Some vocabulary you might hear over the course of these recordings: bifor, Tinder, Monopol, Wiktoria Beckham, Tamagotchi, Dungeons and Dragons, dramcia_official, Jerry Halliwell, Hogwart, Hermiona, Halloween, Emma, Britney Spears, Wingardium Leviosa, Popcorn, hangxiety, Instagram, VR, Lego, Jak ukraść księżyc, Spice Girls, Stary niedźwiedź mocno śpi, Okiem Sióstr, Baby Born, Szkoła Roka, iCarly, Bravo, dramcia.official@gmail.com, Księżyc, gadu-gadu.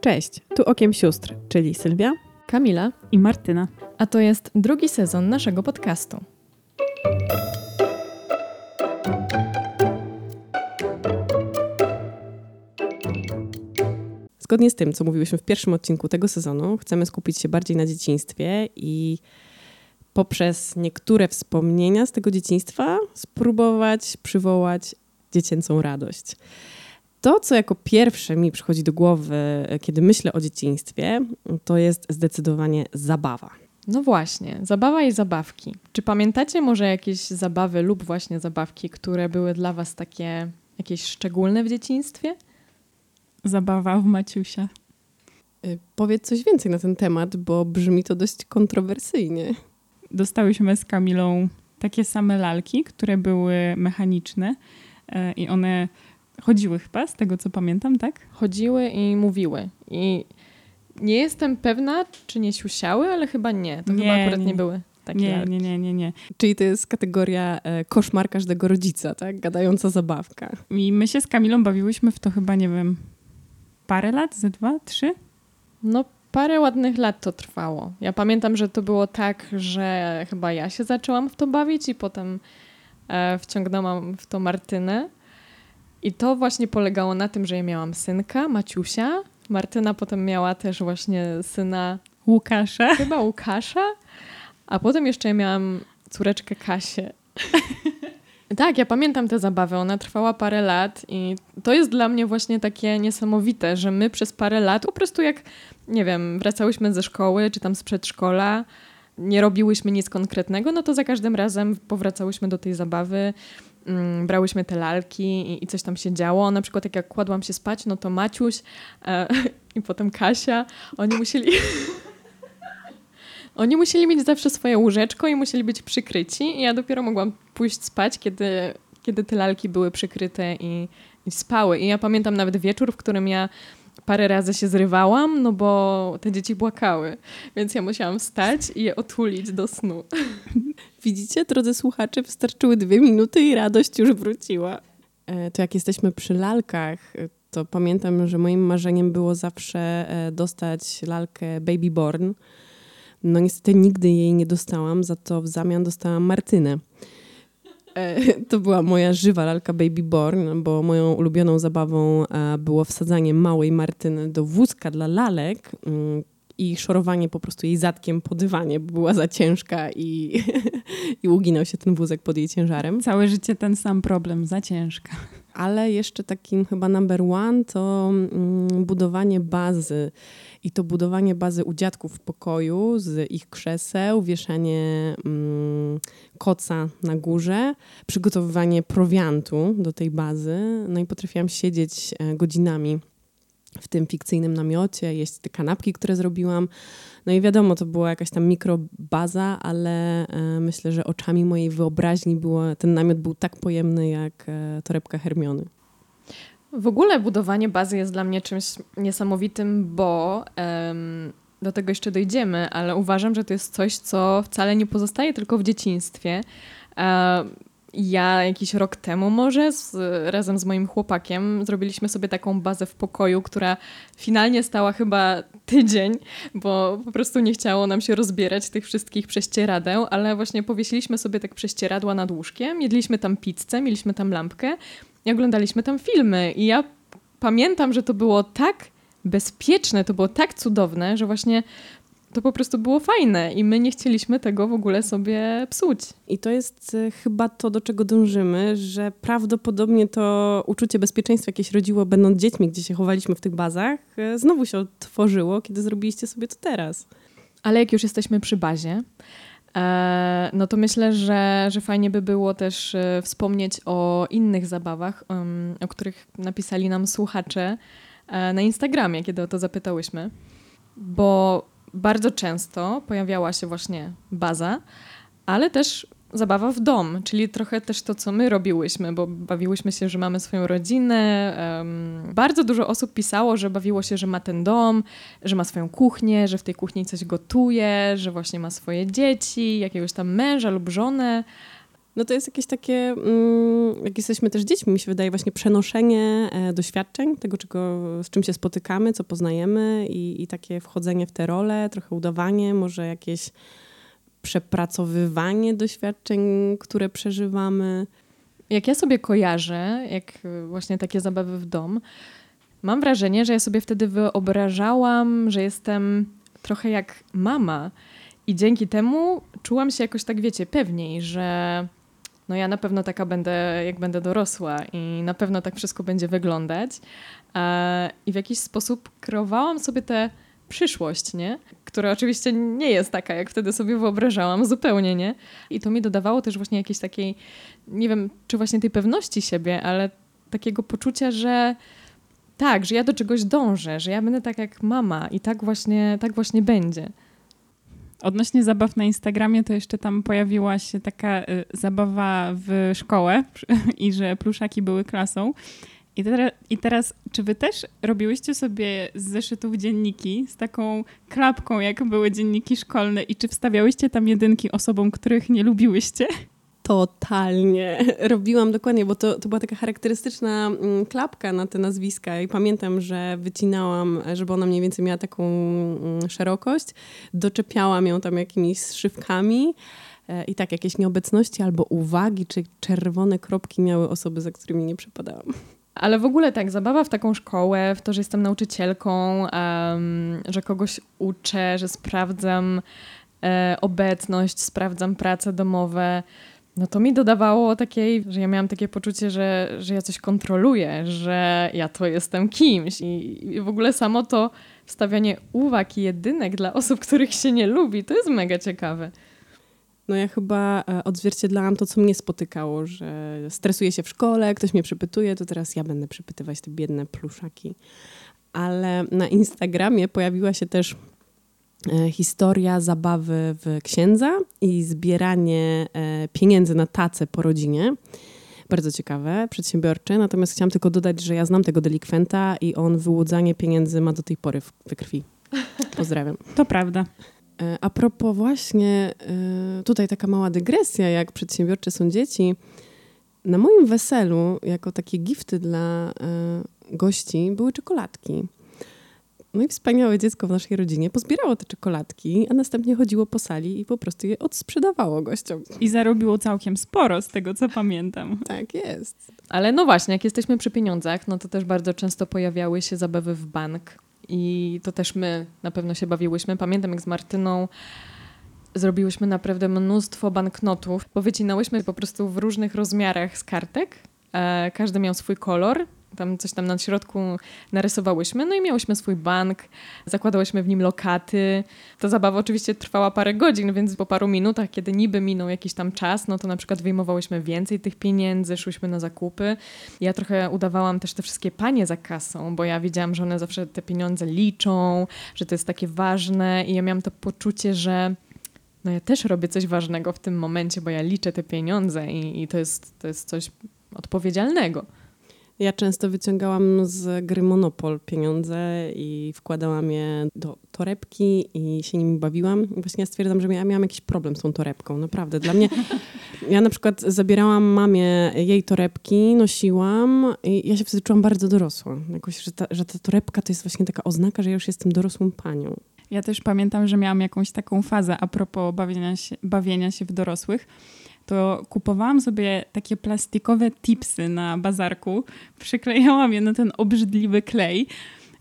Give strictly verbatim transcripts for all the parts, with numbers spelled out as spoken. Cześć, tu Okiem Sióstr, czyli Sylwia, Kamila i Martyna. A to jest drugi sezon naszego podcastu. Zgodnie z tym, co mówiłyśmy w pierwszym odcinku tego sezonu, chcemy skupić się bardziej na dzieciństwie i poprzez niektóre wspomnienia z tego dzieciństwa spróbować przywołać dziecięcą radość. To, co jako pierwsze mi przychodzi do głowy, kiedy myślę o dzieciństwie, to jest zdecydowanie zabawa. No właśnie, zabawa i zabawki. Czy pamiętacie może jakieś zabawy lub właśnie zabawki, które były dla was takie jakieś szczególne w dzieciństwie? Zabawa w Maciusia. Y, powiedz coś więcej na ten temat, bo brzmi to dość kontrowersyjnie. Dostałyśmy z Kamilą takie same lalki, które były mechaniczne y, i one chodziły chyba, z tego co pamiętam, tak? Chodziły i mówiły. I nie jestem pewna, czy nie siusiały, ale chyba nie. To nie, chyba akurat nie, nie były takie nie, lalki. Nie, nie, nie, nie. Czyli to jest kategoria e, koszmar każdego rodzica, tak? Gadająca zabawka. I my się z Kamilą bawiłyśmy w to chyba, nie wiem, parę lat? Ze dwa? Trzy? No parę ładnych lat to trwało. Ja pamiętam, że to było tak, że chyba ja się zaczęłam w to bawić i potem e, wciągnęłam w to Martynę. I to właśnie polegało na tym, że ja miałam synka, Maciusia. Martyna potem miała też właśnie syna... Łukasza. Chyba Łukasza. A potem jeszcze ja miałam córeczkę Kasię. Tak, ja pamiętam tę zabawę. Ona trwała parę lat i to jest dla mnie właśnie takie niesamowite, że my przez parę lat po prostu jak, nie wiem, wracałyśmy ze szkoły czy tam z przedszkola, nie robiłyśmy nic konkretnego, no to za każdym razem powracałyśmy do tej zabawy. Brałyśmy te lalki i coś tam się działo. Na przykład jak ja kładłam się spać, no to Maciuś e, i potem Kasia, oni musieli oni musieli mieć zawsze swoje łóżeczko i musieli być przykryci i ja dopiero mogłam pójść spać, kiedy, kiedy te lalki były przykryte i, i spały. I ja pamiętam nawet wieczór, w którym ja parę razy się zrywałam, no bo te dzieci płakały, więc ja musiałam wstać i je otulić do snu. Widzicie, drodzy słuchacze, wystarczyły dwie minuty i radość już wróciła. To jak jesteśmy przy lalkach, to pamiętam, że moim marzeniem było zawsze dostać lalkę Baby Born. No niestety nigdy jej nie dostałam, za to w zamian dostałam Martynę. To była moja żywa lalka Baby Born, bo moją ulubioną zabawą było wsadzanie małej Martyny do wózka dla lalek i szorowanie po prostu jej zadkiem po dywanie, bo była za ciężka i, i uginał się ten wózek pod jej ciężarem. Całe życie ten sam problem, za ciężka. Ale jeszcze takim chyba number one to budowanie bazy. I to budowanie bazy u dziadków w pokoju z ich krzeseł, wieszanie mm, koca na górze, przygotowywanie prowiantu do tej bazy. No i potrafiłam siedzieć godzinami w tym fikcyjnym namiocie, jeść te kanapki, które zrobiłam. No i wiadomo, to była jakaś tam mikrobaza, ale e, myślę, że oczami mojej wyobraźni było, ten namiot był tak pojemny jak e, torebka Hermiony. W ogóle budowanie bazy jest dla mnie czymś niesamowitym, bo em, do tego jeszcze dojdziemy, ale uważam, że to jest coś, co wcale nie pozostaje tylko w dzieciństwie. E, ja jakiś rok temu może z, razem z moim chłopakiem zrobiliśmy sobie taką bazę w pokoju, która finalnie stała chyba tydzień, bo po prostu nie chciało nam się rozbierać tych wszystkich prześcieradeł, ale właśnie powiesiliśmy sobie tak prześcieradła nad łóżkiem, jedliśmy tam pizzę, mieliśmy tam lampkę, i oglądaliśmy tam filmy i ja pamiętam, że to było tak bezpieczne, to było tak cudowne, że właśnie to po prostu było fajne i my nie chcieliśmy tego w ogóle sobie psuć. I to jest chyba to, do czego dążymy, że prawdopodobnie to uczucie bezpieczeństwa, jakie się rodziło będąc dziećmi, gdzie się chowaliśmy w tych bazach, znowu się otworzyło, kiedy zrobiliście sobie to teraz. Ale jak już jesteśmy przy bazie, no to myślę, że, że fajnie by było też wspomnieć o innych zabawach, o których napisali nam słuchacze na Instagramie, kiedy o to zapytałyśmy. Bo bardzo często pojawiała się właśnie baza, ale też zabawa w dom, czyli trochę też to, co my robiłyśmy, bo bawiłyśmy się, że mamy swoją rodzinę. Um, bardzo dużo osób pisało, że bawiło się, że ma ten dom, że ma swoją kuchnię, że w tej kuchni coś gotuje, że właśnie ma swoje dzieci, jakiegoś tam męża lub żonę. no to jest jakieś takie, jak jesteśmy też dziećmi, mi się wydaje, właśnie przenoszenie doświadczeń, tego, czego, z czym się spotykamy, co poznajemy i, i takie wchodzenie w te role, trochę udawanie, może jakieś przepracowywanie doświadczeń, które przeżywamy. Jak ja sobie kojarzę, jak właśnie takie zabawy w dom, mam wrażenie, że ja sobie wtedy wyobrażałam, że jestem trochę jak mama i dzięki temu czułam się jakoś tak, wiecie, pewniej, że no ja na pewno taka będę, jak będę dorosła i na pewno tak wszystko będzie wyglądać. I w jakiś sposób kreowałam sobie tę przyszłość, nie? Która oczywiście nie jest taka, jak wtedy sobie wyobrażałam, zupełnie nie. I to mi dodawało też właśnie jakiejś takiej, nie wiem, czy właśnie tej pewności siebie, ale takiego poczucia, że tak, że ja do czegoś dążę, że ja będę tak jak mama i tak właśnie, tak właśnie będzie. Odnośnie zabaw na Instagramie, to jeszcze tam pojawiła się taka y, zabawa w szkołę i że pluszaki były klasą. I, te, I teraz, czy wy też robiłyście sobie z zeszytów dzienniki z taką klapką, jak były dzienniki szkolne i czy wstawiałyście tam jedynki osobom, których nie lubiłyście? Totalnie. Robiłam dokładnie, bo to, to była taka charakterystyczna klapka na te nazwiska i pamiętam, że wycinałam, żeby ona mniej więcej miała taką szerokość, doczepiałam ją tam jakimiś szywkami i tak jakieś nieobecności albo uwagi, czy czerwone kropki miały osoby, za którymi nie przepadałam. Ale w ogóle tak, zabawa w taką szkołę, w to, że jestem nauczycielką, um, że kogoś uczę, że sprawdzam e, obecność, sprawdzam prace domowe. No to mi dodawało takiej, że ja miałam takie poczucie, że, że ja coś kontroluję, że ja to jestem kimś. I, i w ogóle samo to wstawianie uwag i jedynek dla osób, których się nie lubi, to jest mega ciekawe. No ja chyba odzwierciedlałam to, co mnie spotykało, że stresuję się w szkole, ktoś mnie przypytuje, to teraz ja będę przypytywać te biedne pluszaki. Ale na Instagramie pojawiła się też historia zabawy w księdza i zbieranie pieniędzy na tacę po rodzinie. Bardzo ciekawe, przedsiębiorcze. Natomiast chciałam tylko dodać, że ja znam tego delikwenta i on wyłudzanie pieniędzy ma do tej pory we krwi. Pozdrawiam. To prawda. A propos właśnie, tutaj taka mała dygresja, jak przedsiębiorcze są dzieci. Na moim weselu, jako takie gifty dla gości, były czekoladki. No i wspaniałe dziecko w naszej rodzinie pozbierało te czekoladki, a następnie chodziło po sali i po prostu je odsprzedawało gościom. I zarobiło całkiem sporo, z tego co pamiętam. Tak jest. Ale no właśnie, jak jesteśmy przy pieniądzach, no to też bardzo często pojawiały się zabawy w bank. I to też my na pewno się bawiłyśmy. Pamiętam, jak z Martyną zrobiłyśmy naprawdę mnóstwo banknotów, bo wycinałyśmy po prostu w różnych rozmiarach z kartek. E, każdy miał swój kolor. Tam coś tam na środku narysowałyśmy. No i miałyśmy swój bank. Zakładałyśmy w nim lokaty. Ta zabawa oczywiście trwała parę godzin, więc po paru minutach, kiedy niby minął jakiś tam czas, no to na przykład wyjmowałyśmy więcej tych pieniędzy, szłyśmy na zakupy. Ja trochę udawałam też te wszystkie panie za kasą, bo ja wiedziałam, że one zawsze te pieniądze liczą, że to jest takie ważne i ja miałam to poczucie, że no ja też robię coś ważnego w tym momencie, bo ja liczę te pieniądze i, i to jest, to jest coś odpowiedzialnego. Ja często wyciągałam z gry Monopol pieniądze i wkładałam je do torebki i się nimi bawiłam. I właśnie ja stwierdzam, że ja miałam jakiś problem z tą torebką, naprawdę. Dla mnie, ja na przykład zabierałam mamie jej torebki, nosiłam i ja się wtedy czułam bardzo dorosła. Jakoś, że ta, że ta torebka to jest właśnie taka oznaka, że ja już jestem dorosłą panią. Ja też pamiętam, że miałam jakąś taką fazę a propos bawienia się, bawienia się w dorosłych. To kupowałam sobie takie plastikowe tipsy na bazarku, przyklejałam je na ten obrzydliwy klej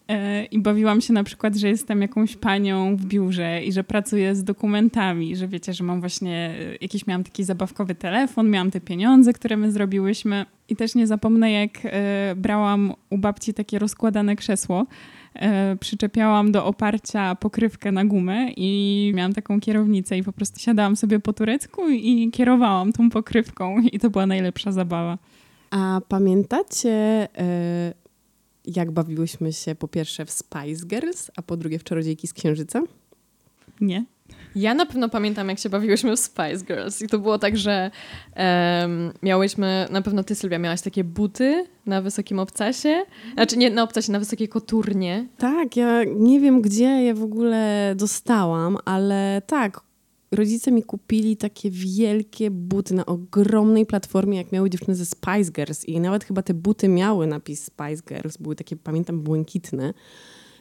yy, i bawiłam się na przykład, że jestem jakąś panią w biurze i że pracuję z dokumentami, że wiecie, że mam właśnie jakiś, miałam taki zabawkowy telefon, miałam te pieniądze, które my zrobiłyśmy i też nie zapomnę, jak yy, brałam u babci takie rozkładane krzesło, E, przyczepiałam do oparcia pokrywkę na gumę i miałam taką kierownicę i po prostu siadałam sobie po turecku i kierowałam tą pokrywką i to była najlepsza zabawa. A pamiętacie, e, jak bawiłyśmy się po pierwsze w Spice Girls, a po drugie w Czarodziejki z Księżyca? Nie. Ja na pewno pamiętam, jak się bawiłyśmy w Spice Girls i to było tak, że um, miałyśmy, na pewno ty, Sylwia, miałaś takie buty na wysokim obcasie, znaczy nie na obcasie, na wysokiej koturnie. Tak, ja nie wiem, gdzie je w ogóle dostałam, ale tak, rodzice mi kupili takie wielkie buty na ogromnej platformie, jak miały dziewczyny ze Spice Girls. I nawet chyba te buty miały napis Spice Girls. Były takie, pamiętam, błękitne.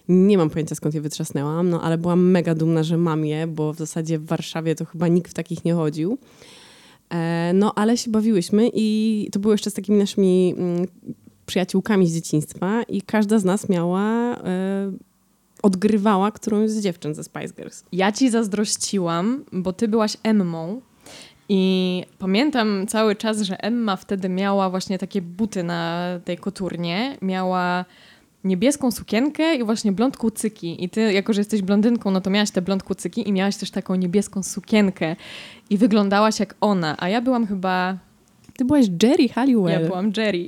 Nie mam pojęcia, skąd je wytrzasnęłam, no ale byłam mega dumna, że mam je, bo w zasadzie w Warszawie to chyba nikt w takich nie chodził. E, no ale się bawiłyśmy i to było jeszcze z takimi naszymi mm, przyjaciółkami z dzieciństwa i każda z nas miała... E, odgrywała którąś z dziewczyn ze Spice Girls. Ja ci zazdrościłam, bo ty byłaś Emmą i pamiętam cały czas, że Emma wtedy miała właśnie takie buty na tej koturnie, miała niebieską sukienkę i właśnie blond kucyki. I ty, jako że jesteś blondynką, no to miałaś te blond kucyki i miałaś też taką niebieską sukienkę i wyglądałaś jak ona, a ja byłam chyba... Ty byłaś Jerry Halliwell. Ja byłam Jerry.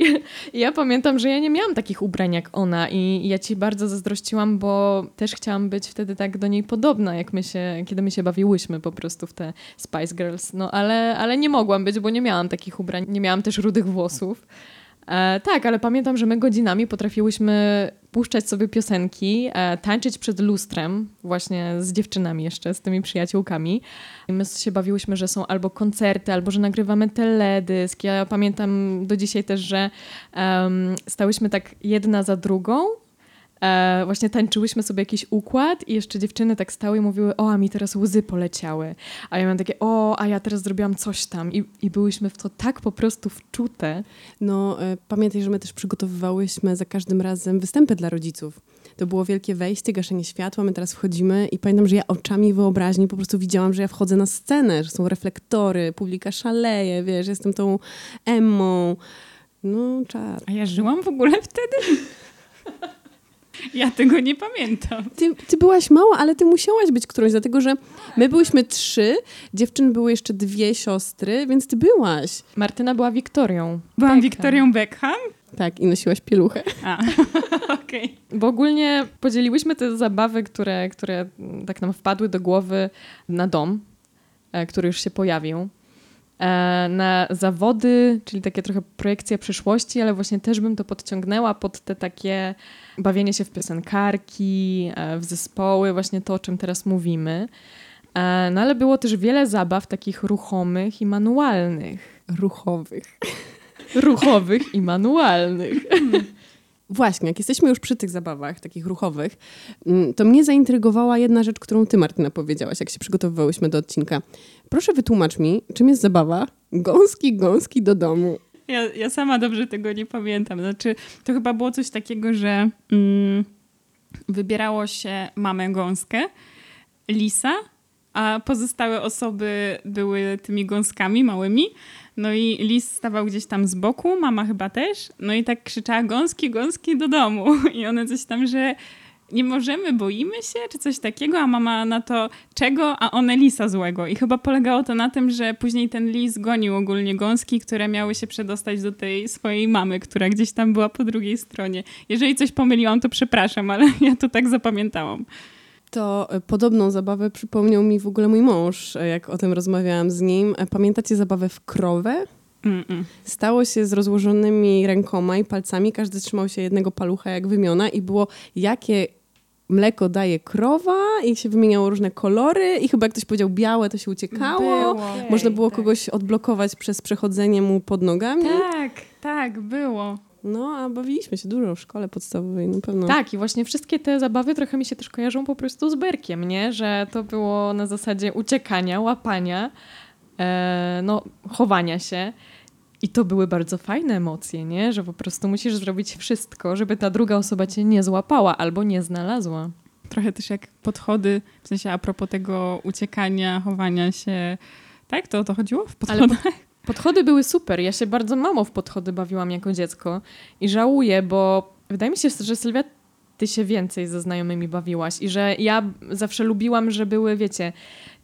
I ja pamiętam, że ja nie miałam takich ubrań jak ona i ja ci bardzo zazdrościłam, bo też chciałam być wtedy tak do niej podobna, jak my się, kiedy my się bawiłyśmy po prostu w te Spice Girls. No ale, ale nie mogłam być, bo nie miałam takich ubrań. Nie miałam też rudych włosów. E, tak, ale pamiętam, że my godzinami potrafiłyśmy puszczać sobie piosenki, e, tańczyć przed lustrem, właśnie z dziewczynami jeszcze, z tymi przyjaciółkami. I my się bawiłyśmy, że są albo koncerty, albo że nagrywamy teledysk. Ja pamiętam do dzisiaj też, że um, stałyśmy tak jedna za drugą, E, właśnie tańczyłyśmy sobie jakiś układ i jeszcze dziewczyny tak stały i mówiły: o, a mi teraz łzy poleciały, a ja miałam takie: o, a ja teraz zrobiłam coś tam i, i byłyśmy w to tak po prostu wczute. No e, pamiętaj, że my też przygotowywałyśmy za każdym razem występy dla rodziców. To było wielkie wejście, gaszenie światła, my teraz wchodzimy i pamiętam, że ja oczami wyobraźni po prostu widziałam, że ja wchodzę na scenę, że są reflektory, publika szaleje, wiesz, jestem tą Emmą. No czar. A ja żyłam w ogóle wtedy? Ja tego nie pamiętam. Ty, ty byłaś mała, ale ty musiałaś być którąś, dlatego że my byłyśmy trzy, dziewczyn były jeszcze dwie siostry, więc ty byłaś. Martyna była Wiktorią. Byłam Beckham. Wiktorią Beckham? Tak, i nosiłaś pieluchę. A, okej. Okay. Bo ogólnie podzieliłyśmy te zabawy, które, które tak nam wpadły do głowy, na dom, który już się pojawił. Na zawody, czyli takie trochę projekcje przyszłości, ale właśnie też bym to podciągnęła pod te takie bawienie się w piosenkarki, w zespoły, właśnie to, o czym teraz mówimy. No ale było też wiele zabaw takich ruchomych i manualnych. Ruchowych. Ruchowych i manualnych. Właśnie, jak jesteśmy już przy tych zabawach takich ruchowych, to mnie zaintrygowała jedna rzecz, którą ty, Martyna, powiedziałaś, jak się przygotowywałyśmy do odcinka. Proszę wytłumacz mi, czym jest zabawa gąski, gąski do domu. Ja, ja sama dobrze tego nie pamiętam. Znaczy, to chyba było coś takiego, że mm, wybierało się mamę gąskę, lisa, a pozostałe osoby były tymi gąskami małymi. No i lis stawał gdzieś tam z boku, mama chyba też. No i tak krzyczała: gąski, gąski do domu. I one coś tam, że nie możemy, boimy się, czy coś takiego, a mama na to czego, a one lisa złego. I chyba polegało to na tym, że później ten lis gonił ogólnie gąski, które miały się przedostać do tej swojej mamy, która gdzieś tam była po drugiej stronie. Jeżeli coś pomyliłam, to przepraszam, ale ja to tak zapamiętałam. To podobną zabawę przypomniał mi w ogóle mój mąż, jak o tym rozmawiałam z nim. Pamiętacie zabawę w krowę? Mm-mm. Stało się z rozłożonymi rękoma i palcami. Każdy trzymał się jednego palucha jak wymiona i było: jakie mleko daje krowa, i się wymieniało różne kolory i chyba jak ktoś powiedział białe, to się uciekało. Było. Można było tak. kogoś odblokować przez przechodzenie mu pod nogami. Tak, tak, było. No, a bawiliśmy się dużo w szkole podstawowej, na pewno. Tak, i właśnie wszystkie te zabawy trochę mi się też kojarzą po prostu z berkiem, nie? Że to było na zasadzie uciekania, łapania, e, no, chowania się. I to były bardzo fajne emocje, nie? Że po prostu musisz zrobić wszystko, żeby ta druga osoba cię nie złapała albo nie znalazła. Trochę też jak podchody, w sensie a propos tego uciekania, chowania się. Tak? To o to chodziło w podchodach? Podchody były super. Ja się bardzo mało w podchody bawiłam jako dziecko i żałuję, bo wydaje mi się, że Sylwia, ty się więcej ze znajomymi bawiłaś i że ja zawsze lubiłam, że były, wiecie,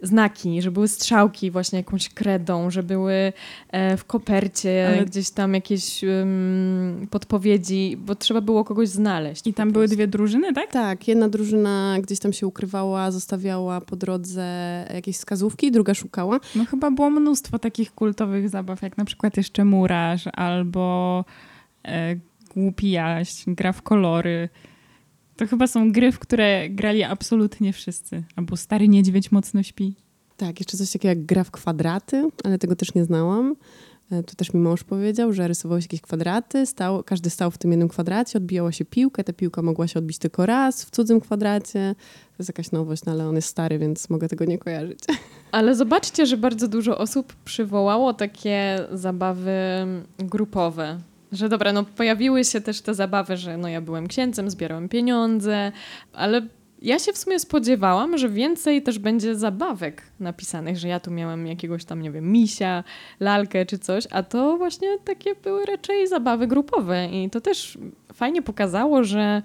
znaki, że były strzałki właśnie jakąś kredą, że były e, w kopercie, ale... gdzieś tam jakieś um, podpowiedzi, bo trzeba było kogoś znaleźć. I tam były dwie drużyny, tak? Tak, jedna drużyna gdzieś tam się ukrywała, zostawiała po drodze jakieś wskazówki, druga szukała. No chyba było mnóstwo takich kultowych zabaw, jak na przykład jeszcze murarz albo e, głupi jaś, gra w kolory. To chyba są gry, w które grali absolutnie wszyscy. Albo Stary niedźwiedź mocno śpi. Tak, jeszcze coś takiego jak gra w kwadraty, ale tego też nie znałam. Tu też mi mąż powiedział, że rysowało się jakieś kwadraty, stał, każdy stał w tym jednym kwadracie, odbijała się piłkę, ta piłka mogła się odbić tylko raz w cudzym kwadracie. To jest jakaś nowość, no ale on jest stary, więc mogę tego nie kojarzyć. Ale zobaczcie, że bardzo dużo osób przywołało takie zabawy grupowe. Że dobra, no pojawiły się też te zabawy, że no ja byłem księcem, zbierałem pieniądze, ale... Ja się w sumie spodziewałam, że więcej też będzie zabawek napisanych, że ja tu miałem jakiegoś tam, nie wiem, misia, lalkę czy coś, a to właśnie takie były raczej zabawy grupowe i to też fajnie pokazało, że,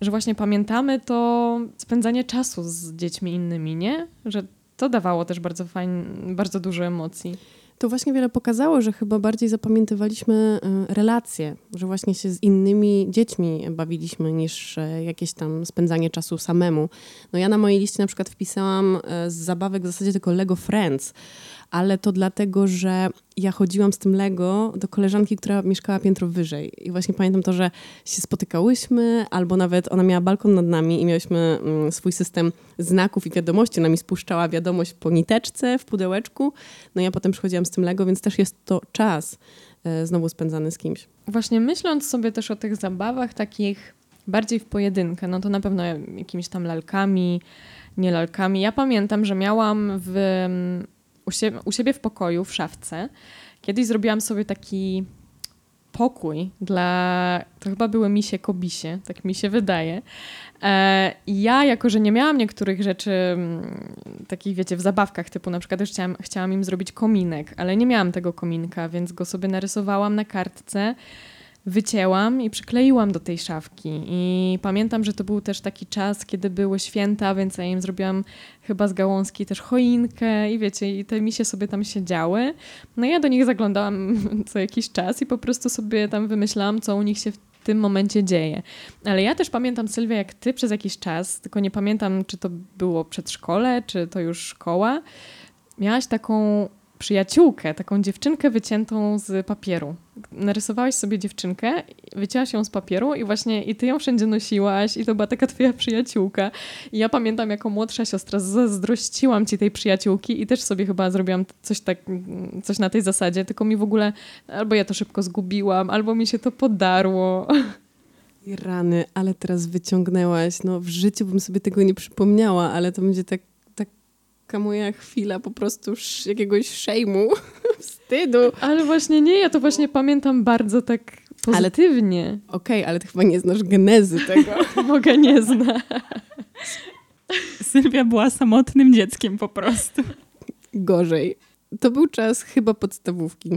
że właśnie pamiętamy to spędzanie czasu z dziećmi innymi, nie? Że to dawało też bardzo fajnie, bardzo dużo emocji. To właśnie wiele pokazało, że chyba bardziej zapamiętywaliśmy relacje, że właśnie się z innymi dziećmi bawiliśmy niż jakieś tam spędzanie czasu samemu. No ja na mojej liście na przykład wpisałam z zabawek w zasadzie tylko Lego Friends, ale to dlatego, że ja chodziłam z tym Lego do koleżanki, która mieszkała piętro wyżej. I właśnie pamiętam to, że się spotykałyśmy, albo nawet ona miała balkon nad nami i miałyśmy swój system znaków i wiadomości. Ona mi spuszczała wiadomość po niteczce, w pudełeczku. No ja potem przychodziłam z tym Lego, więc też jest to czas znowu spędzany z kimś. Właśnie myśląc sobie też o tych zabawach takich bardziej w pojedynkę, no to na pewno jakimiś tam lalkami, nie lalkami. Ja pamiętam, że miałam w... u siebie w pokoju, w szafce. Kiedyś zrobiłam sobie taki pokój dla... To chyba były misie kobisie, tak mi się wydaje. I ja, jako że nie miałam niektórych rzeczy takich, wiecie, w zabawkach typu, na przykład też chciałam, chciałam im zrobić kominek, ale nie miałam tego kominka, więc go sobie narysowałam na kartce, wycięłam i przykleiłam do tej szafki. I pamiętam, że to był też taki czas, kiedy były święta, więc ja im zrobiłam chyba z gałązki też choinkę i wiecie, i te misie sobie tam siedziały. No ja do nich zaglądałam co jakiś czas i po prostu sobie tam wymyślałam, co u nich się w tym momencie dzieje. Ale ja też pamiętam, Sylwia, jak ty przez jakiś czas, tylko nie pamiętam, czy to było przedszkole, czy to już szkoła, miałaś taką przyjaciółkę, taką dziewczynkę wyciętą z papieru. Narysowałaś sobie dziewczynkę, wycięłaś ją z papieru i właśnie i ty ją wszędzie nosiłaś i to była taka twoja przyjaciółka. I ja pamiętam, jako młodsza siostra zazdrościłam ci tej przyjaciółki i też sobie chyba zrobiłam coś, tak, coś na tej zasadzie, tylko mi w ogóle albo ja to szybko zgubiłam, albo mi się to podarło. I rany, ale teraz wyciągnęłaś. No w życiu bym sobie tego nie przypomniała, ale to będzie tak moja chwila po prostu jakiegoś szejmu, wstydu. Ale właśnie nie, ja to właśnie pamiętam bardzo tak pozytywnie. Okej, okay, ale ty chyba nie znasz genezy tego. Mogę nie znać. Sylwia była samotnym dzieckiem po prostu. Gorzej. To był czas chyba podstawówki.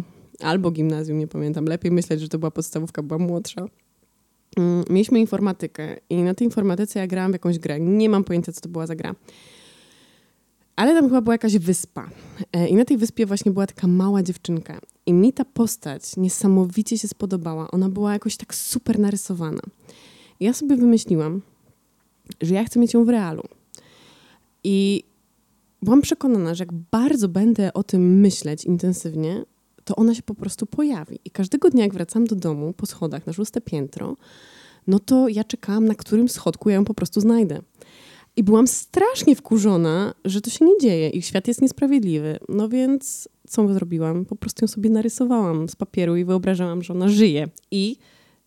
Albo gimnazjum, nie pamiętam. Lepiej myśleć, że to była podstawówka, była młodsza. Mieliśmy informatykę i na tej informatyce ja grałam w jakąś grę. Nie mam pojęcia, co to była za gra. Ale tam chyba była jakaś wyspa. I na tej wyspie właśnie była taka mała dziewczynka. I mi ta postać niesamowicie się spodobała. Ona była jakoś tak super narysowana. I ja sobie wymyśliłam, że ja chcę mieć ją w realu. I byłam przekonana, że jak bardzo będę o tym myśleć intensywnie, to ona się po prostu pojawi. I każdego dnia, jak wracam do domu po schodach na szóste piętro, no to ja czekałam, na którym schodku ja ją po prostu znajdę. I byłam strasznie wkurzona, że to się nie dzieje i świat jest niesprawiedliwy. No więc co zrobiłam? Po prostu ją sobie narysowałam z papieru i wyobrażałam, że ona żyje. I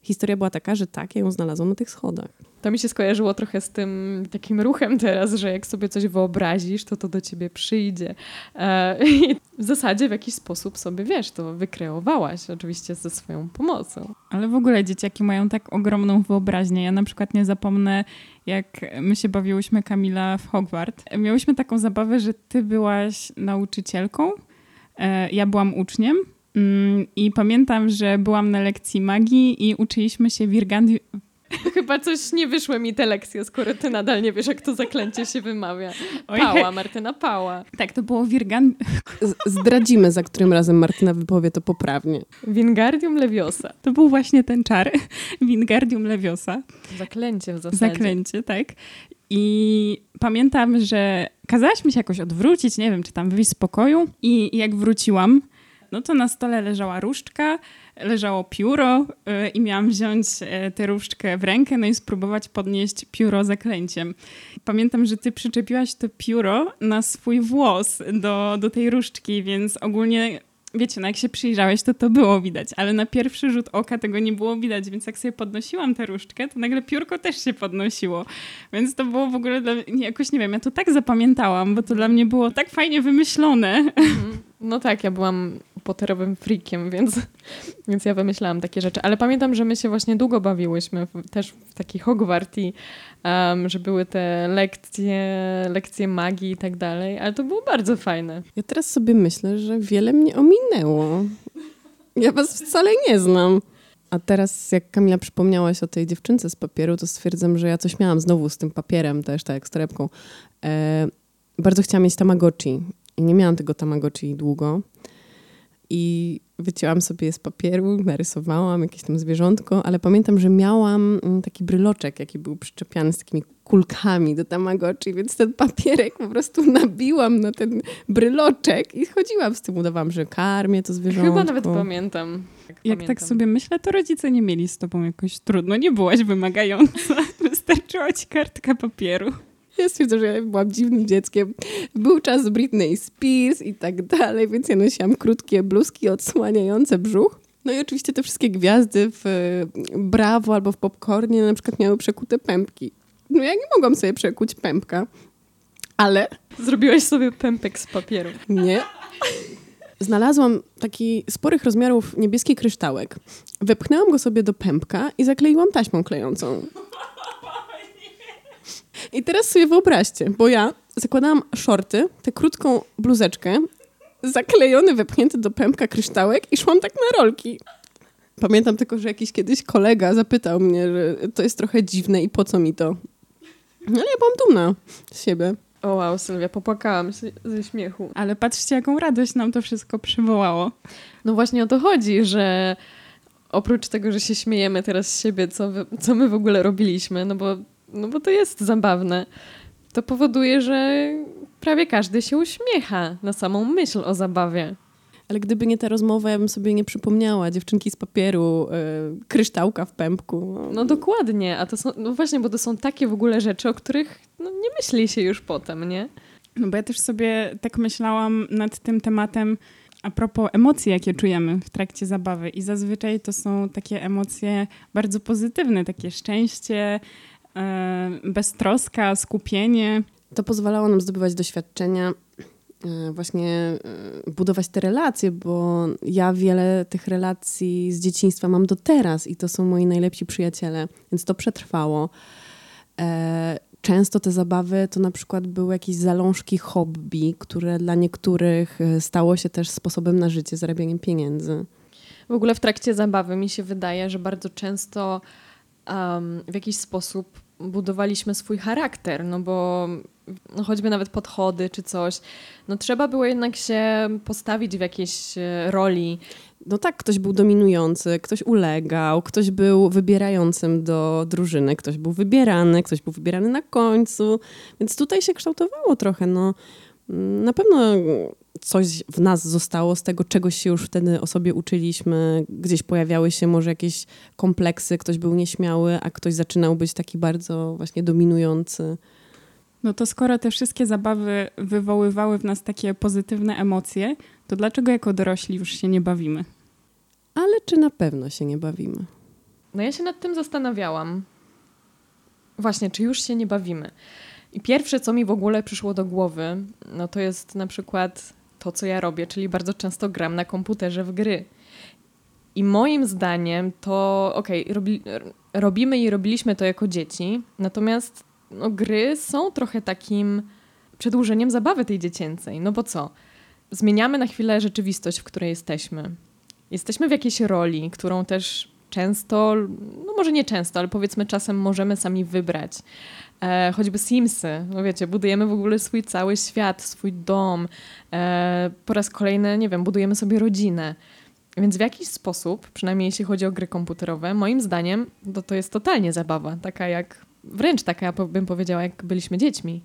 historia była taka, że tak, ja ją znalazłam na tych schodach. To mi się skojarzyło trochę z tym takim ruchem teraz, że jak sobie coś wyobrazisz, to to do ciebie przyjdzie. I w zasadzie w jakiś sposób sobie, wiesz, to wykreowałaś oczywiście ze swoją pomocą. Ale w ogóle dzieciaki mają tak ogromną wyobraźnię. Ja na przykład nie zapomnę, jak my się bawiłyśmy, Kamila, w Hogwart. Miałyśmy taką zabawę, że ty byłaś nauczycielką, ja byłam uczniem. I pamiętam, że byłam na lekcji magii i uczyliśmy się Wirgandium... Chyba coś nie wyszły mi te lekcje, skoro ty nadal nie wiesz, jak to zaklęcie się wymawia. Pała, Martyna Pała. Tak, to było Wirgandium... Zdradzimy, za którym razem Martyna wypowie to poprawnie. Wingardium Leviosa. To był właśnie ten czar. Wingardium Leviosa. Zaklęcie w zasadzie. Zaklęcie, tak. I pamiętam, że kazałaś mi się jakoś odwrócić, nie wiem, czy tam wyjść z pokoju. I jak wróciłam... no to na stole leżała różdżka, leżało pióro yy, i miałam wziąć yy, tę różdżkę w rękę, no i spróbować podnieść pióro zaklęciem. Pamiętam, że ty przyczepiłaś to pióro na swój włos do, do tej różdżki, więc ogólnie... Wiecie, no jak się przyjrzałeś, to to było widać, ale na pierwszy rzut oka tego nie było widać, więc jak sobie podnosiłam tę różdżkę, to nagle piórko też się podnosiło. Więc to było w ogóle dla mnie, jakoś nie wiem, ja to tak zapamiętałam, bo to dla mnie było tak fajnie wymyślone. No tak, ja byłam poterowym freakiem, więc, więc ja wymyślałam takie rzeczy. Ale pamiętam, że my się właśnie długo bawiłyśmy w, też w taki Hogwart i um, że były te lekcje, lekcje magii i tak dalej, ale to było bardzo fajne. Ja teraz sobie myślę, że wiele mnie ominęło. Ja was wcale nie znam. A teraz, jak Kamila przypomniałaś o tej dziewczynce z papieru, to stwierdzam, że ja coś miałam znowu z tym papierem też, tak jak z torebką. E, bardzo chciałam mieć Tamagotchi i nie miałam tego Tamagotchi długo. I wycięłam sobie z papieru, narysowałam jakieś tam zwierzątko, ale pamiętam, że miałam taki bryloczek, jaki był przyczepiany z takimi kulkami do Tamagotchi, więc ten papierek po prostu nabiłam na ten bryloczek i chodziłam z tym, udawałam, że karmię to zwierzątko. Chyba nawet pamiętam. Jak, jak pamiętam. Tak sobie myślę, to rodzice nie mieli z tobą jakoś trudno, nie byłaś wymagająca, wystarczyła ci kartka papieru. Ja stwierdzę, że ja byłam dziwnym dzieckiem. Był czas Britney Spears i tak dalej, więc ja nosiłam krótkie bluzki odsłaniające brzuch. No i oczywiście te wszystkie gwiazdy w Bravo albo w Popcornie na przykład miały przekute pępki. No ja nie mogłam sobie przekuć pępka, ale... Zrobiłaś sobie pępek z papieru. Nie. Znalazłam taki sporych rozmiarów niebieski kryształek. Wepchnęłam go sobie do pępka i zakleiłam taśmą klejącą. I teraz sobie wyobraźcie, bo ja zakładałam szorty, tę krótką bluzeczkę, zaklejony, wepchnięty do pępka kryształek i szłam tak na rolki. Pamiętam tylko, że jakiś kiedyś kolega zapytał mnie, że to jest trochę dziwne i po co mi to. No ale ja byłam dumna z siebie. O wow, Sylwia, popłakałam się ze śmiechu. Ale patrzcie, jaką radość nam to wszystko przywołało. No właśnie o to chodzi, że oprócz tego, że się śmiejemy teraz z siebie, co, wy, co my w ogóle robiliśmy, no bo No bo to jest zabawne. To powoduje, że prawie każdy się uśmiecha na samą myśl o zabawie. Ale gdyby nie ta rozmowa, ja bym sobie nie przypomniała. Dziewczynki z papieru, yy, kryształka w pępku. No. no dokładnie. A to są, no właśnie, bo to są takie w ogóle rzeczy, o których no, nie myśli się już potem, nie? No bo ja też sobie tak myślałam nad tym tematem a propos emocji, jakie czujemy w trakcie zabawy. I zazwyczaj to są takie emocje bardzo pozytywne, takie szczęście, beztroska, skupienie. To pozwalało nam zdobywać doświadczenia, właśnie budować te relacje, bo ja wiele tych relacji z dzieciństwa mam do teraz i to są moi najlepsi przyjaciele, więc to przetrwało. Często te zabawy to na przykład były jakieś zalążki hobby, które dla niektórych stało się też sposobem na życie, zarabianiem pieniędzy. W ogóle w trakcie zabawy mi się wydaje, że bardzo często Um, w jakiś sposób budowaliśmy swój charakter, no bo no choćby nawet podchody czy coś, no trzeba było jednak się postawić w jakiejś roli. No tak, ktoś był dominujący, ktoś ulegał, ktoś był wybierającym do drużyny, ktoś był wybierany, ktoś był wybierany na końcu, więc tutaj się kształtowało trochę, no na pewno coś w nas zostało z tego, czegoś się już wtedy o sobie uczyliśmy. Gdzieś pojawiały się może jakieś kompleksy, ktoś był nieśmiały, a ktoś zaczynał być taki bardzo właśnie dominujący. No to skoro te wszystkie zabawy wywoływały w nas takie pozytywne emocje, to dlaczego jako dorośli już się nie bawimy? Ale czy na pewno się nie bawimy? No ja się nad tym zastanawiałam. Właśnie, czy już się nie bawimy? I pierwsze, co mi w ogóle przyszło do głowy, no to jest na przykład to, co ja robię, czyli bardzo często gram na komputerze w gry. I moim zdaniem to, okej, okay, robi, robimy i robiliśmy to jako dzieci, natomiast no, gry są trochę takim przedłużeniem zabawy tej dziecięcej. No bo co? Zmieniamy na chwilę rzeczywistość, w której jesteśmy. Jesteśmy w jakiejś roli, którą też często, no może nie często, ale powiedzmy czasem możemy sami wybrać. E, choćby Simsy, no wiecie, budujemy w ogóle swój cały świat, swój dom. E, po raz kolejny, nie wiem, budujemy sobie rodzinę. Więc w jakiś sposób, przynajmniej jeśli chodzi o gry komputerowe, moim zdaniem to, to jest totalnie zabawa. Taka jak, wręcz taka, bym powiedziała, jak byliśmy dziećmi.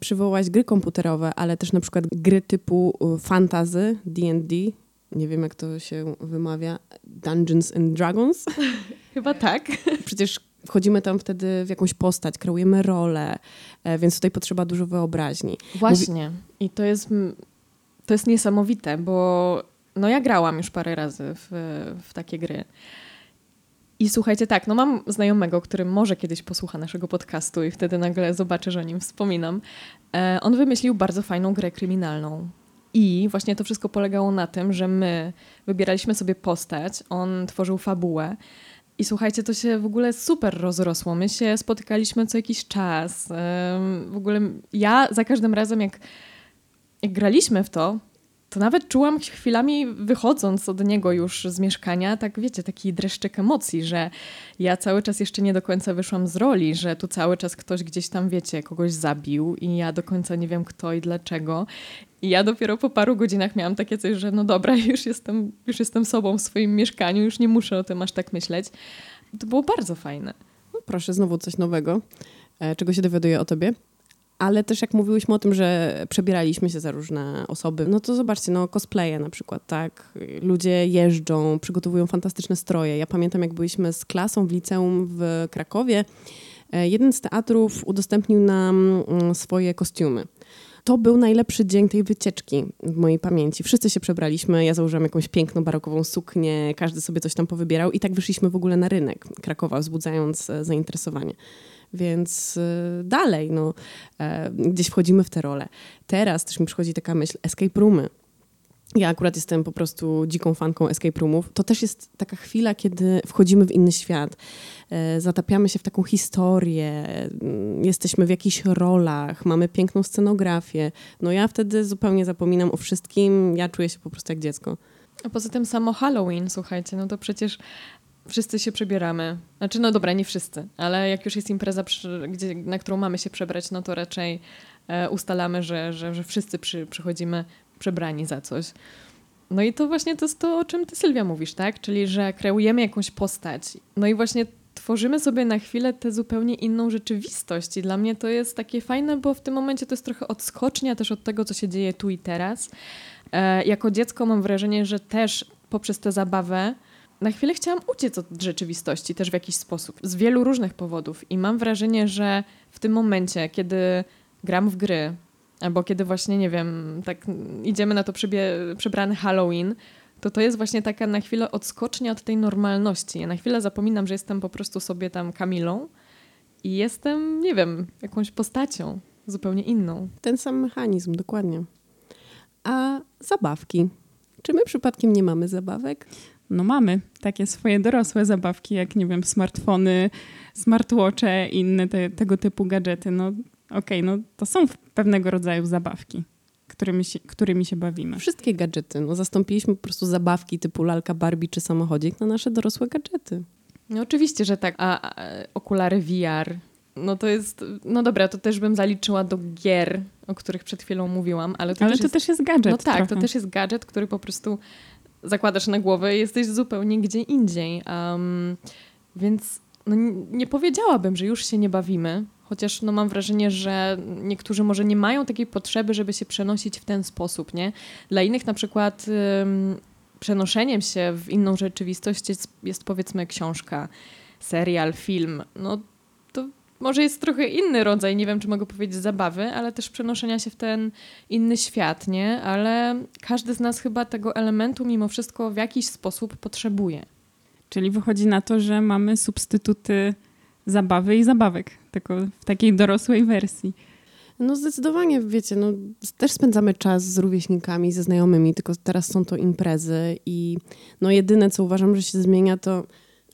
Przywołałaś gry komputerowe, ale też na przykład gry typu fantasy, D and D, nie wiem jak to się wymawia, Dungeons and Dragons. Chyba tak. Przecież wchodzimy tam wtedy w jakąś postać, kreujemy rolę, więc tutaj potrzeba dużo wyobraźni. Właśnie. Mówi... I to jest, to jest niesamowite, bo no ja grałam już parę razy w, w takie gry. I słuchajcie, tak, no mam znajomego, który może kiedyś posłucha naszego podcastu i wtedy nagle zobaczy, że o nim wspominam. E, on wymyślił bardzo fajną grę kryminalną. I właśnie to wszystko polegało na tym, że my wybieraliśmy sobie postać, on tworzył fabułę. I słuchajcie, to się w ogóle super rozrosło. My się spotykaliśmy co jakiś czas. E, w ogóle ja za każdym razem, jak, jak graliśmy w to, to nawet czułam chwilami, wychodząc od niego już z mieszkania, tak wiecie, taki dreszczyk emocji, że ja cały czas jeszcze nie do końca wyszłam z roli, że tu cały czas ktoś gdzieś tam, wiecie, kogoś zabił i ja do końca nie wiem kto i dlaczego. I ja dopiero po paru godzinach miałam takie coś, że no dobra, już jestem, już jestem sobą w swoim mieszkaniu, już nie muszę o tym aż tak myśleć. To było bardzo fajne. No proszę, znowu coś nowego, czego się dowiaduję o tobie. Ale też jak mówiłyśmy o tym, że przebieraliśmy się za różne osoby, no to zobaczcie, no cosplaye na przykład, tak? Ludzie jeżdżą, przygotowują fantastyczne stroje. Ja pamiętam, jak byliśmy z klasą w liceum w Krakowie, jeden z teatrów udostępnił nam swoje kostiumy. To był najlepszy dzień tej wycieczki w mojej pamięci. Wszyscy się przebraliśmy, ja założyłam jakąś piękną barokową suknię, każdy sobie coś tam powybierał i tak wyszliśmy w ogóle na rynek Krakowa, wzbudzając zainteresowanie. Więc dalej, no, gdzieś wchodzimy w te role. Teraz też mi przychodzi taka myśl, escape roomy. Ja akurat jestem po prostu dziką fanką escape roomów. To też jest taka chwila, kiedy wchodzimy w inny świat. Zatapiamy się w taką historię, jesteśmy w jakichś rolach, mamy piękną scenografię. No ja wtedy zupełnie zapominam o wszystkim, ja czuję się po prostu jak dziecko. A poza tym samo Halloween, słuchajcie, no to przecież... Wszyscy się przebieramy. Znaczy, no dobra, nie wszyscy, ale jak już jest impreza, przy, gdzie, na którą mamy się przebrać, no to raczej e, ustalamy, że, że, że wszyscy przy, przychodzimy przebrani za coś. No i to właśnie to jest to, o czym ty, Sylwia, mówisz, tak? Czyli, że kreujemy jakąś postać. No i właśnie tworzymy sobie na chwilę tę zupełnie inną rzeczywistość. I dla mnie to jest takie fajne, bo w tym momencie to jest trochę odskocznia też od tego, co się dzieje tu i teraz. E, jako dziecko mam wrażenie, że też poprzez tę zabawę na chwilę chciałam uciec od rzeczywistości też w jakiś sposób, z wielu różnych powodów i mam wrażenie, że w tym momencie, kiedy gram w gry albo kiedy właśnie, nie wiem, tak idziemy na to przybie- przebrany Halloween, to to jest właśnie taka na chwilę odskocznia od tej normalności. Ja na chwilę zapominam, że jestem po prostu sobie tam Kamilą i jestem, nie wiem, jakąś postacią zupełnie inną. Ten sam mechanizm, dokładnie. A zabawki? Czy my przypadkiem nie mamy zabawek? No mamy takie swoje dorosłe zabawki, jak nie wiem, smartfony, smartwatche i inne te, tego typu gadżety. No okej, okay, no to są pewnego rodzaju zabawki, którymi się, którymi się bawimy. Wszystkie gadżety. No zastąpiliśmy po prostu zabawki typu lalka Barbie czy samochodzik na nasze dorosłe gadżety. No oczywiście, że tak. A, a okulary V R, no to jest, no dobra, to też bym zaliczyła do gier, o których przed chwilą mówiłam. Ale to, ale też, to jest, też jest gadżet. No tak, trochę. To też jest gadżet, który po prostu... zakładasz na głowę i jesteś zupełnie gdzie indziej. Um, więc no, nie powiedziałabym, że już się nie bawimy, chociaż no, mam wrażenie, że niektórzy może nie mają takiej potrzeby, żeby się przenosić w ten sposób, nie? Dla innych na przykład um, przenoszeniem się w inną rzeczywistość jest, jest powiedzmy książka, serial, film. No to może jest trochę inny rodzaj, nie wiem, czy mogę powiedzieć zabawy, ale też przenoszenia się w ten inny świat, nie? Ale każdy z nas chyba tego elementu mimo wszystko w jakiś sposób potrzebuje. Czyli wychodzi na to, że mamy substytuty zabawy i zabawek, tylko w takiej dorosłej wersji. No zdecydowanie, wiecie, no też spędzamy czas z rówieśnikami, ze znajomymi, tylko teraz są to imprezy i no jedyne, co uważam, że się zmienia, to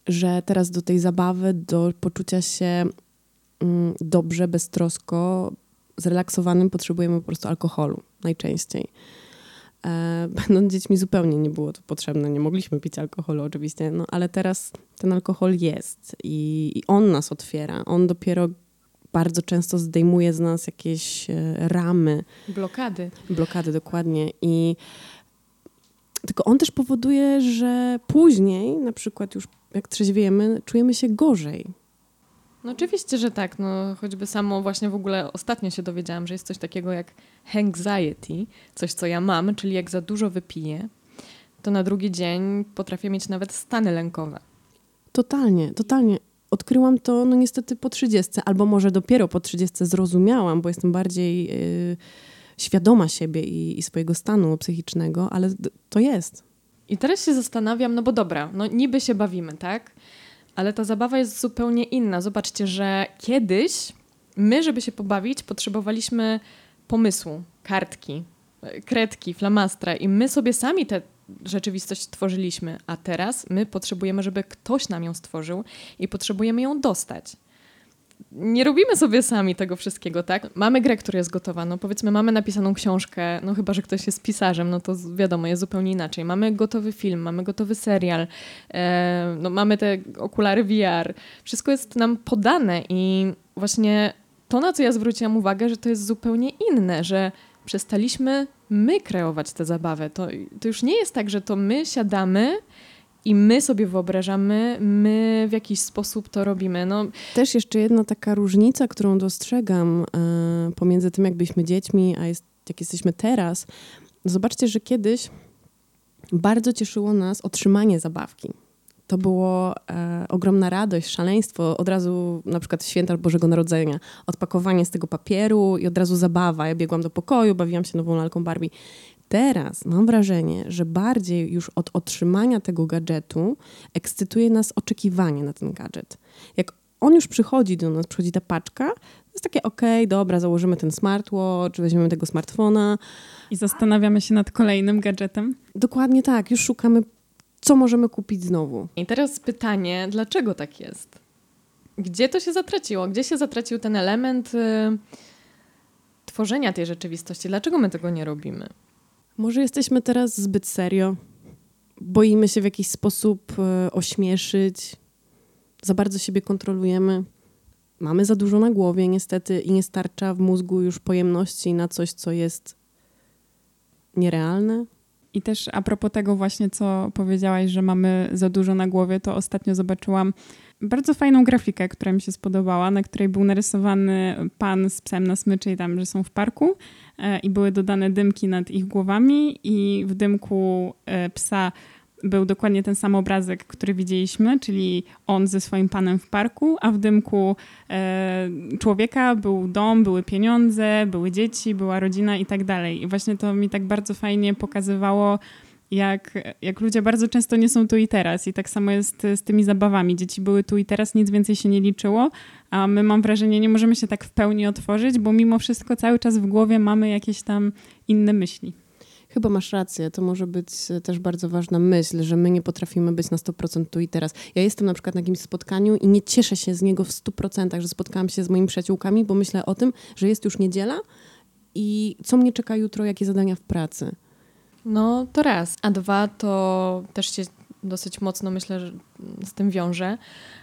że teraz do tej zabawy, do poczucia się dobrze, beztrosko, zrelaksowanym potrzebujemy po prostu alkoholu najczęściej. E, no dziećmi zupełnie nie było to potrzebne, nie mogliśmy pić alkoholu oczywiście, no ale teraz ten alkohol jest i, i on nas otwiera. On dopiero bardzo często zdejmuje z nas jakieś ramy. Blokady. Blokady, dokładnie. I tylko on też powoduje, że później, na przykład już jak trzeźwiejemy, czujemy się gorzej. No oczywiście, że tak. No, choćby samo właśnie w ogóle ostatnio się dowiedziałam, że jest coś takiego jak hangxiety, coś co ja mam, czyli jak za dużo wypiję, to na drugi dzień potrafię mieć nawet stany lękowe. Totalnie, totalnie. Odkryłam to no niestety po trzydziestce, albo może dopiero po trzydziestce zrozumiałam, bo jestem bardziej yy, świadoma siebie i, i swojego stanu psychicznego, ale to jest. I teraz się zastanawiam, no bo dobra, no niby się bawimy, tak? Ale ta zabawa jest zupełnie inna. Zobaczcie, że kiedyś my, żeby się pobawić, potrzebowaliśmy pomysłu, kartki, kredki, flamastra i my sobie sami te rzeczywistość tworzyliśmy, a teraz my potrzebujemy, żeby ktoś nam ją stworzył i potrzebujemy ją dostać. Nie robimy sobie sami tego wszystkiego, tak? Mamy grę, która jest gotowa, no powiedzmy mamy napisaną książkę, no chyba, że ktoś jest pisarzem, no to wiadomo, jest zupełnie inaczej. Mamy gotowy film, mamy gotowy serial, e, no mamy te okulary V R. Wszystko jest nam podane i właśnie to, na co ja zwróciłam uwagę, że to jest zupełnie inne, że przestaliśmy my kreować tę zabawę. To, to już nie jest tak, że to my siadamy i my sobie wyobrażamy, my w jakiś sposób to robimy. No. Też jeszcze jedna taka różnica, którą dostrzegam y, pomiędzy tym, jak byliśmy dziećmi, a jest, jak jesteśmy teraz. Zobaczcie, że kiedyś bardzo cieszyło nas otrzymanie zabawki. To było e, ogromna radość, szaleństwo. Od razu na przykład święta Bożego Narodzenia. Odpakowanie z tego papieru i od razu zabawa. Ja biegłam do pokoju, bawiłam się nową lalką Barbie. Teraz mam wrażenie, że bardziej już od otrzymania tego gadżetu ekscytuje nas oczekiwanie na ten gadżet. Jak on już przychodzi do nas, przychodzi ta paczka, to jest takie okej, okay, dobra, założymy ten smartwatch, weźmiemy tego smartfona. I zastanawiamy się nad kolejnym gadżetem. Dokładnie tak, już szukamy co możemy kupić znowu. I teraz pytanie, dlaczego tak jest? Gdzie to się zatraciło? Gdzie się zatracił ten element y, tworzenia tej rzeczywistości? Dlaczego my tego nie robimy? Może jesteśmy teraz zbyt serio? Boimy się w jakiś sposób y, ośmieszyć? Za bardzo siebie kontrolujemy? Mamy za dużo na głowie niestety i nie starcza w mózgu już pojemności na coś, co jest nierealne? I też a propos tego właśnie, co powiedziałaś, że mamy za dużo na głowie, to ostatnio zobaczyłam bardzo fajną grafikę, która mi się spodobała, na której był narysowany pan z psem na smyczy i tam, że są w parku e, i były dodane dymki nad ich głowami i w dymku e, psa był dokładnie ten sam obrazek, który widzieliśmy, czyli on ze swoim panem w parku, a w dymku e, człowieka był dom, były pieniądze, były dzieci, była rodzina i tak dalej. I właśnie to mi tak bardzo fajnie pokazywało, jak, jak ludzie bardzo często nie są tu i teraz. I tak samo jest z tymi zabawami. Dzieci były tu i teraz, nic więcej się nie liczyło, a my, mam wrażenie, nie możemy się tak w pełni otworzyć, bo mimo wszystko cały czas w głowie mamy jakieś tam inne myśli. Chyba masz rację, to może być też bardzo ważna myśl, że my nie potrafimy być na sto procent tu i teraz. Ja jestem na przykład na jakimś spotkaniu i nie cieszę się z niego w stu procentach, że spotkałam się z moimi przyjaciółkami, bo myślę o tym, że jest już niedziela i co mnie czeka jutro, jakie zadania w pracy. No to raz, a dwa to też się dosyć mocno myślę, że z tym wiąże,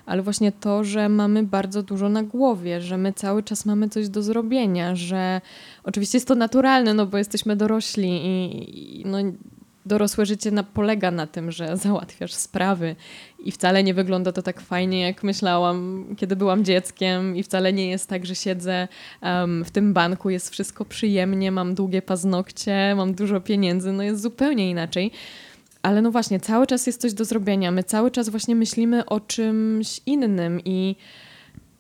ale właśnie to, że mamy bardzo dużo na głowie, że my cały czas mamy coś do zrobienia, że oczywiście jest to naturalne, no bo jesteśmy dorośli i, i no, dorosłe życie na, polega na tym, że załatwiasz sprawy i wcale nie wygląda to tak fajnie, jak myślałam, kiedy byłam dzieckiem i wcale nie jest tak, że siedzę um, w tym banku, jest wszystko przyjemnie, mam długie paznokcie, mam dużo pieniędzy, no jest zupełnie inaczej. Ale no właśnie, cały czas jest coś do zrobienia. My cały czas właśnie myślimy o czymś innym i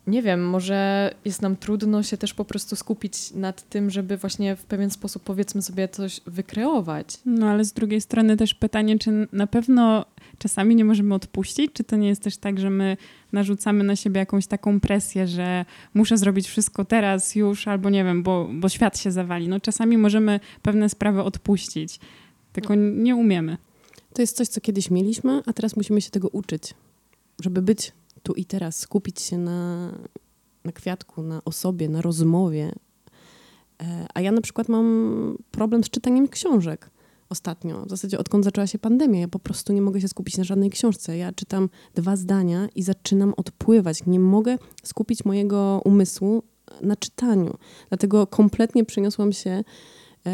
nie wiem, może jest nam trudno się też po prostu skupić nad tym, żeby właśnie w pewien sposób, powiedzmy sobie, coś wykreować. No ale z drugiej strony też pytanie, czy na pewno czasami nie możemy odpuścić? Czy to nie jest też tak, że my narzucamy na siebie jakąś taką presję, że muszę zrobić wszystko teraz już albo nie wiem, bo, bo świat się zawali. No czasami możemy pewne sprawy odpuścić, tylko nie umiemy. To jest coś, co kiedyś mieliśmy, a teraz musimy się tego uczyć, żeby być tu i teraz, skupić się na, na kwiatku, na osobie, na rozmowie. E, a ja na przykład mam problem z czytaniem książek ostatnio. W zasadzie odkąd zaczęła się pandemia, ja po prostu nie mogę się skupić na żadnej książce. Ja czytam dwa zdania i zaczynam odpływać. Nie mogę skupić mojego umysłu na czytaniu. Dlatego kompletnie przeniosłam się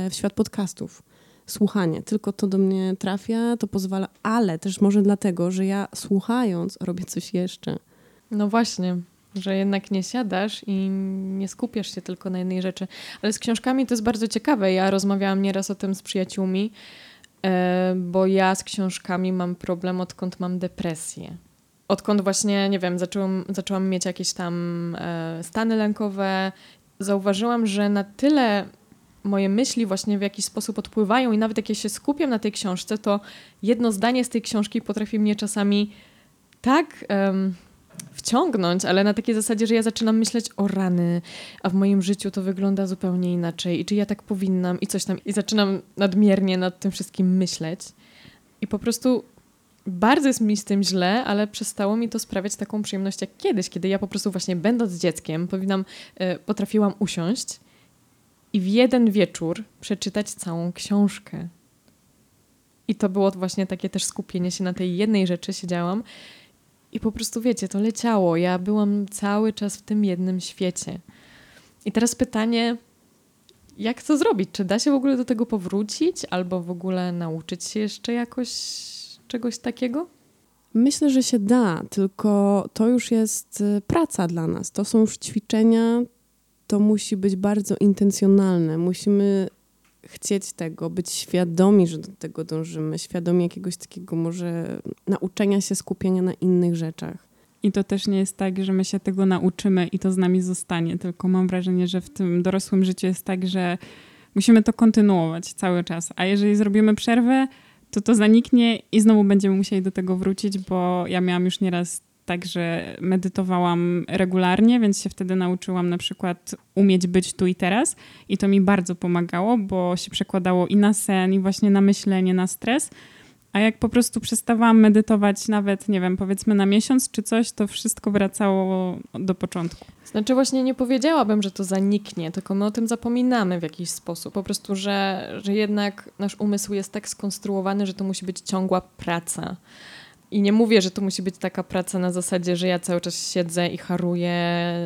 w świat podcastów. Słuchanie. Tylko to do mnie trafia, to pozwala, ale też może dlatego, że ja słuchając robię coś jeszcze. No właśnie, że jednak nie siadasz i nie skupiasz się tylko na jednej rzeczy. Ale z książkami to jest bardzo ciekawe. Ja rozmawiałam nieraz o tym z przyjaciółmi, bo ja z książkami mam problem, odkąd mam depresję. Odkąd właśnie, nie wiem, zaczęłam, zaczęłam mieć jakieś tam stany lękowe. Zauważyłam, że na tyle moje myśli właśnie w jakiś sposób odpływają i nawet jak ja się skupiam na tej książce, to jedno zdanie z tej książki potrafi mnie czasami tak um, wciągnąć, ale na takiej zasadzie, że ja zaczynam myśleć o rany, a w moim życiu to wygląda zupełnie inaczej i czy ja tak powinnam i coś tam. I zaczynam nadmiernie nad tym wszystkim myśleć i po prostu bardzo jest mi z tym źle, ale przestało mi to sprawiać taką przyjemność jak kiedyś, kiedy ja po prostu właśnie będąc dzieckiem powinnam, y, potrafiłam usiąść i w jeden wieczór przeczytać całą książkę. I to było właśnie takie też skupienie się na tej jednej rzeczy. Siedziałam i po prostu, wiecie, to leciało. Ja byłam cały czas w tym jednym świecie. I teraz pytanie, jak to zrobić? Czy da się w ogóle do tego powrócić? Albo w ogóle nauczyć się jeszcze jakoś czegoś takiego? Myślę, że się da, tylko to już jest praca dla nas. To są już ćwiczenia, to musi być bardzo intencjonalne. Musimy chcieć tego, być świadomi, że do tego dążymy, świadomi jakiegoś takiego może nauczenia się skupienia na innych rzeczach. I to też nie jest tak, że my się tego nauczymy i to z nami zostanie, tylko mam wrażenie, że w tym dorosłym życiu jest tak, że musimy to kontynuować cały czas, a jeżeli zrobimy przerwę, to to zaniknie i znowu będziemy musieli do tego wrócić, bo ja miałam już nieraz tak, że medytowałam regularnie, więc się wtedy nauczyłam na przykład umieć być tu i teraz i to mi bardzo pomagało, bo się przekładało i na sen, i właśnie na myślenie, na stres, a jak po prostu przestawałam medytować nawet, nie wiem, powiedzmy na miesiąc czy coś, to wszystko wracało do początku. Znaczy właśnie nie powiedziałabym, że to zaniknie, tylko my o tym zapominamy w jakiś sposób. Po prostu, że, że jednak nasz umysł jest tak skonstruowany, że to musi być ciągła praca. I nie mówię, że to musi być taka praca na zasadzie, że ja cały czas siedzę i haruję,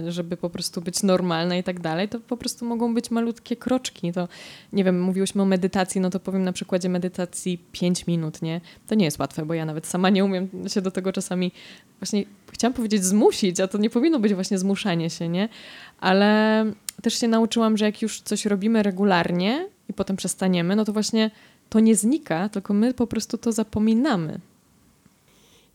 żeby po prostu być normalna i tak dalej. To po prostu mogą być malutkie kroczki. To, nie wiem, mówiłyśmy o medytacji, no to powiem na przykładzie medytacji pięć minut, nie? To nie jest łatwe, bo ja nawet sama nie umiem się do tego czasami właśnie, chciałam powiedzieć zmusić, a to nie powinno być właśnie zmuszanie się, nie? Ale też się nauczyłam, że jak już coś robimy regularnie i potem przestaniemy, no to właśnie to nie znika, tylko my po prostu to zapominamy.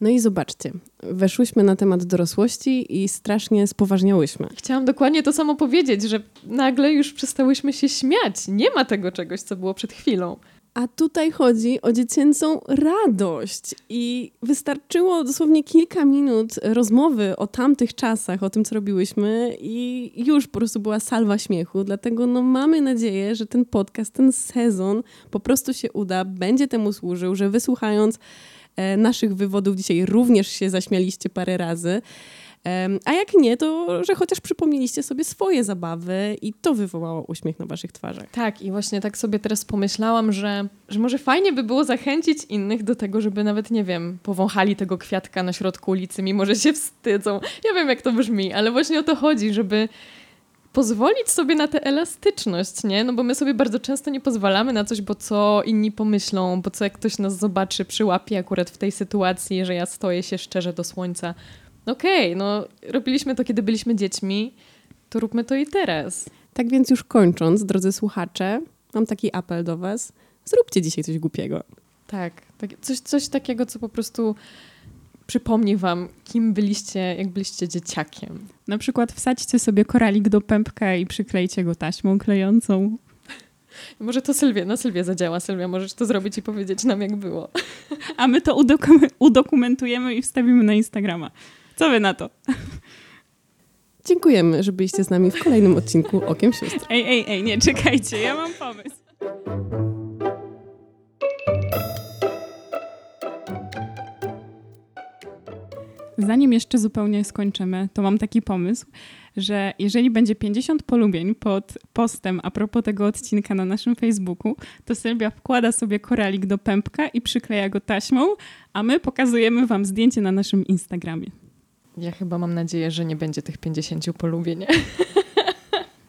No i zobaczcie, weszłyśmy na temat dorosłości i strasznie spoważniałyśmy. Chciałam dokładnie to samo powiedzieć, że nagle już przestałyśmy się śmiać. Nie ma tego czegoś, co było przed chwilą. A tutaj chodzi o dziecięcą radość i wystarczyło dosłownie kilka minut rozmowy o tamtych czasach, o tym, co robiłyśmy i już po prostu była salwa śmiechu, dlatego no, mamy nadzieję, że ten podcast, ten sezon po prostu się uda, będzie temu służył, że wysłuchając naszych wywodów dzisiaj również się zaśmialiście parę razy, a jak nie, to że chociaż przypomnieliście sobie swoje zabawy i to wywołało uśmiech na waszych twarzach. Tak i właśnie tak sobie teraz pomyślałam, że, że może fajnie by było zachęcić innych do tego, żeby nawet, nie wiem, powąchali tego kwiatka na środku ulicy, mimo że się wstydzą. Ja wiem, jak to brzmi, ale właśnie o to chodzi, żeby pozwolić sobie na tę elastyczność, nie? No bo my sobie bardzo często nie pozwalamy na coś, bo co inni pomyślą, bo co jak ktoś nas zobaczy, przyłapie akurat w tej sytuacji, że ja stoję się szczerze do słońca. Okej, okay, no robiliśmy to, kiedy byliśmy dziećmi, to róbmy to i teraz. Tak więc już kończąc, drodzy słuchacze, mam taki apel do was. Zróbcie dzisiaj coś głupiego. Tak, tak coś, coś takiego, co po prostu przypomni wam, kim byliście, jak byliście dzieciakiem. Na przykład wsadźcie sobie koralik do pępka i przyklejcie go taśmą klejącą. Może to Sylwia, na Sylwię zadziała. Sylwia, możesz to zrobić i powiedzieć nam, jak było. A my to udokum- udokumentujemy i wstawimy na Instagrama. Co wy na to? Dziękujemy, że byliście z nami w kolejnym odcinku Okiem Sióstr. Ej, ej, ej, nie, czekajcie, ja mam pomysł. Zanim jeszcze zupełnie skończymy, to mam taki pomysł, że jeżeli będzie pięćdziesiąt polubień pod postem a propos tego odcinka na naszym Facebooku, to Sylwia wkłada sobie koralik do pępka i przykleja go taśmą, a my pokazujemy wam zdjęcie na naszym Instagramie. Ja chyba mam nadzieję, że nie będzie tych pięćdziesiąt polubień.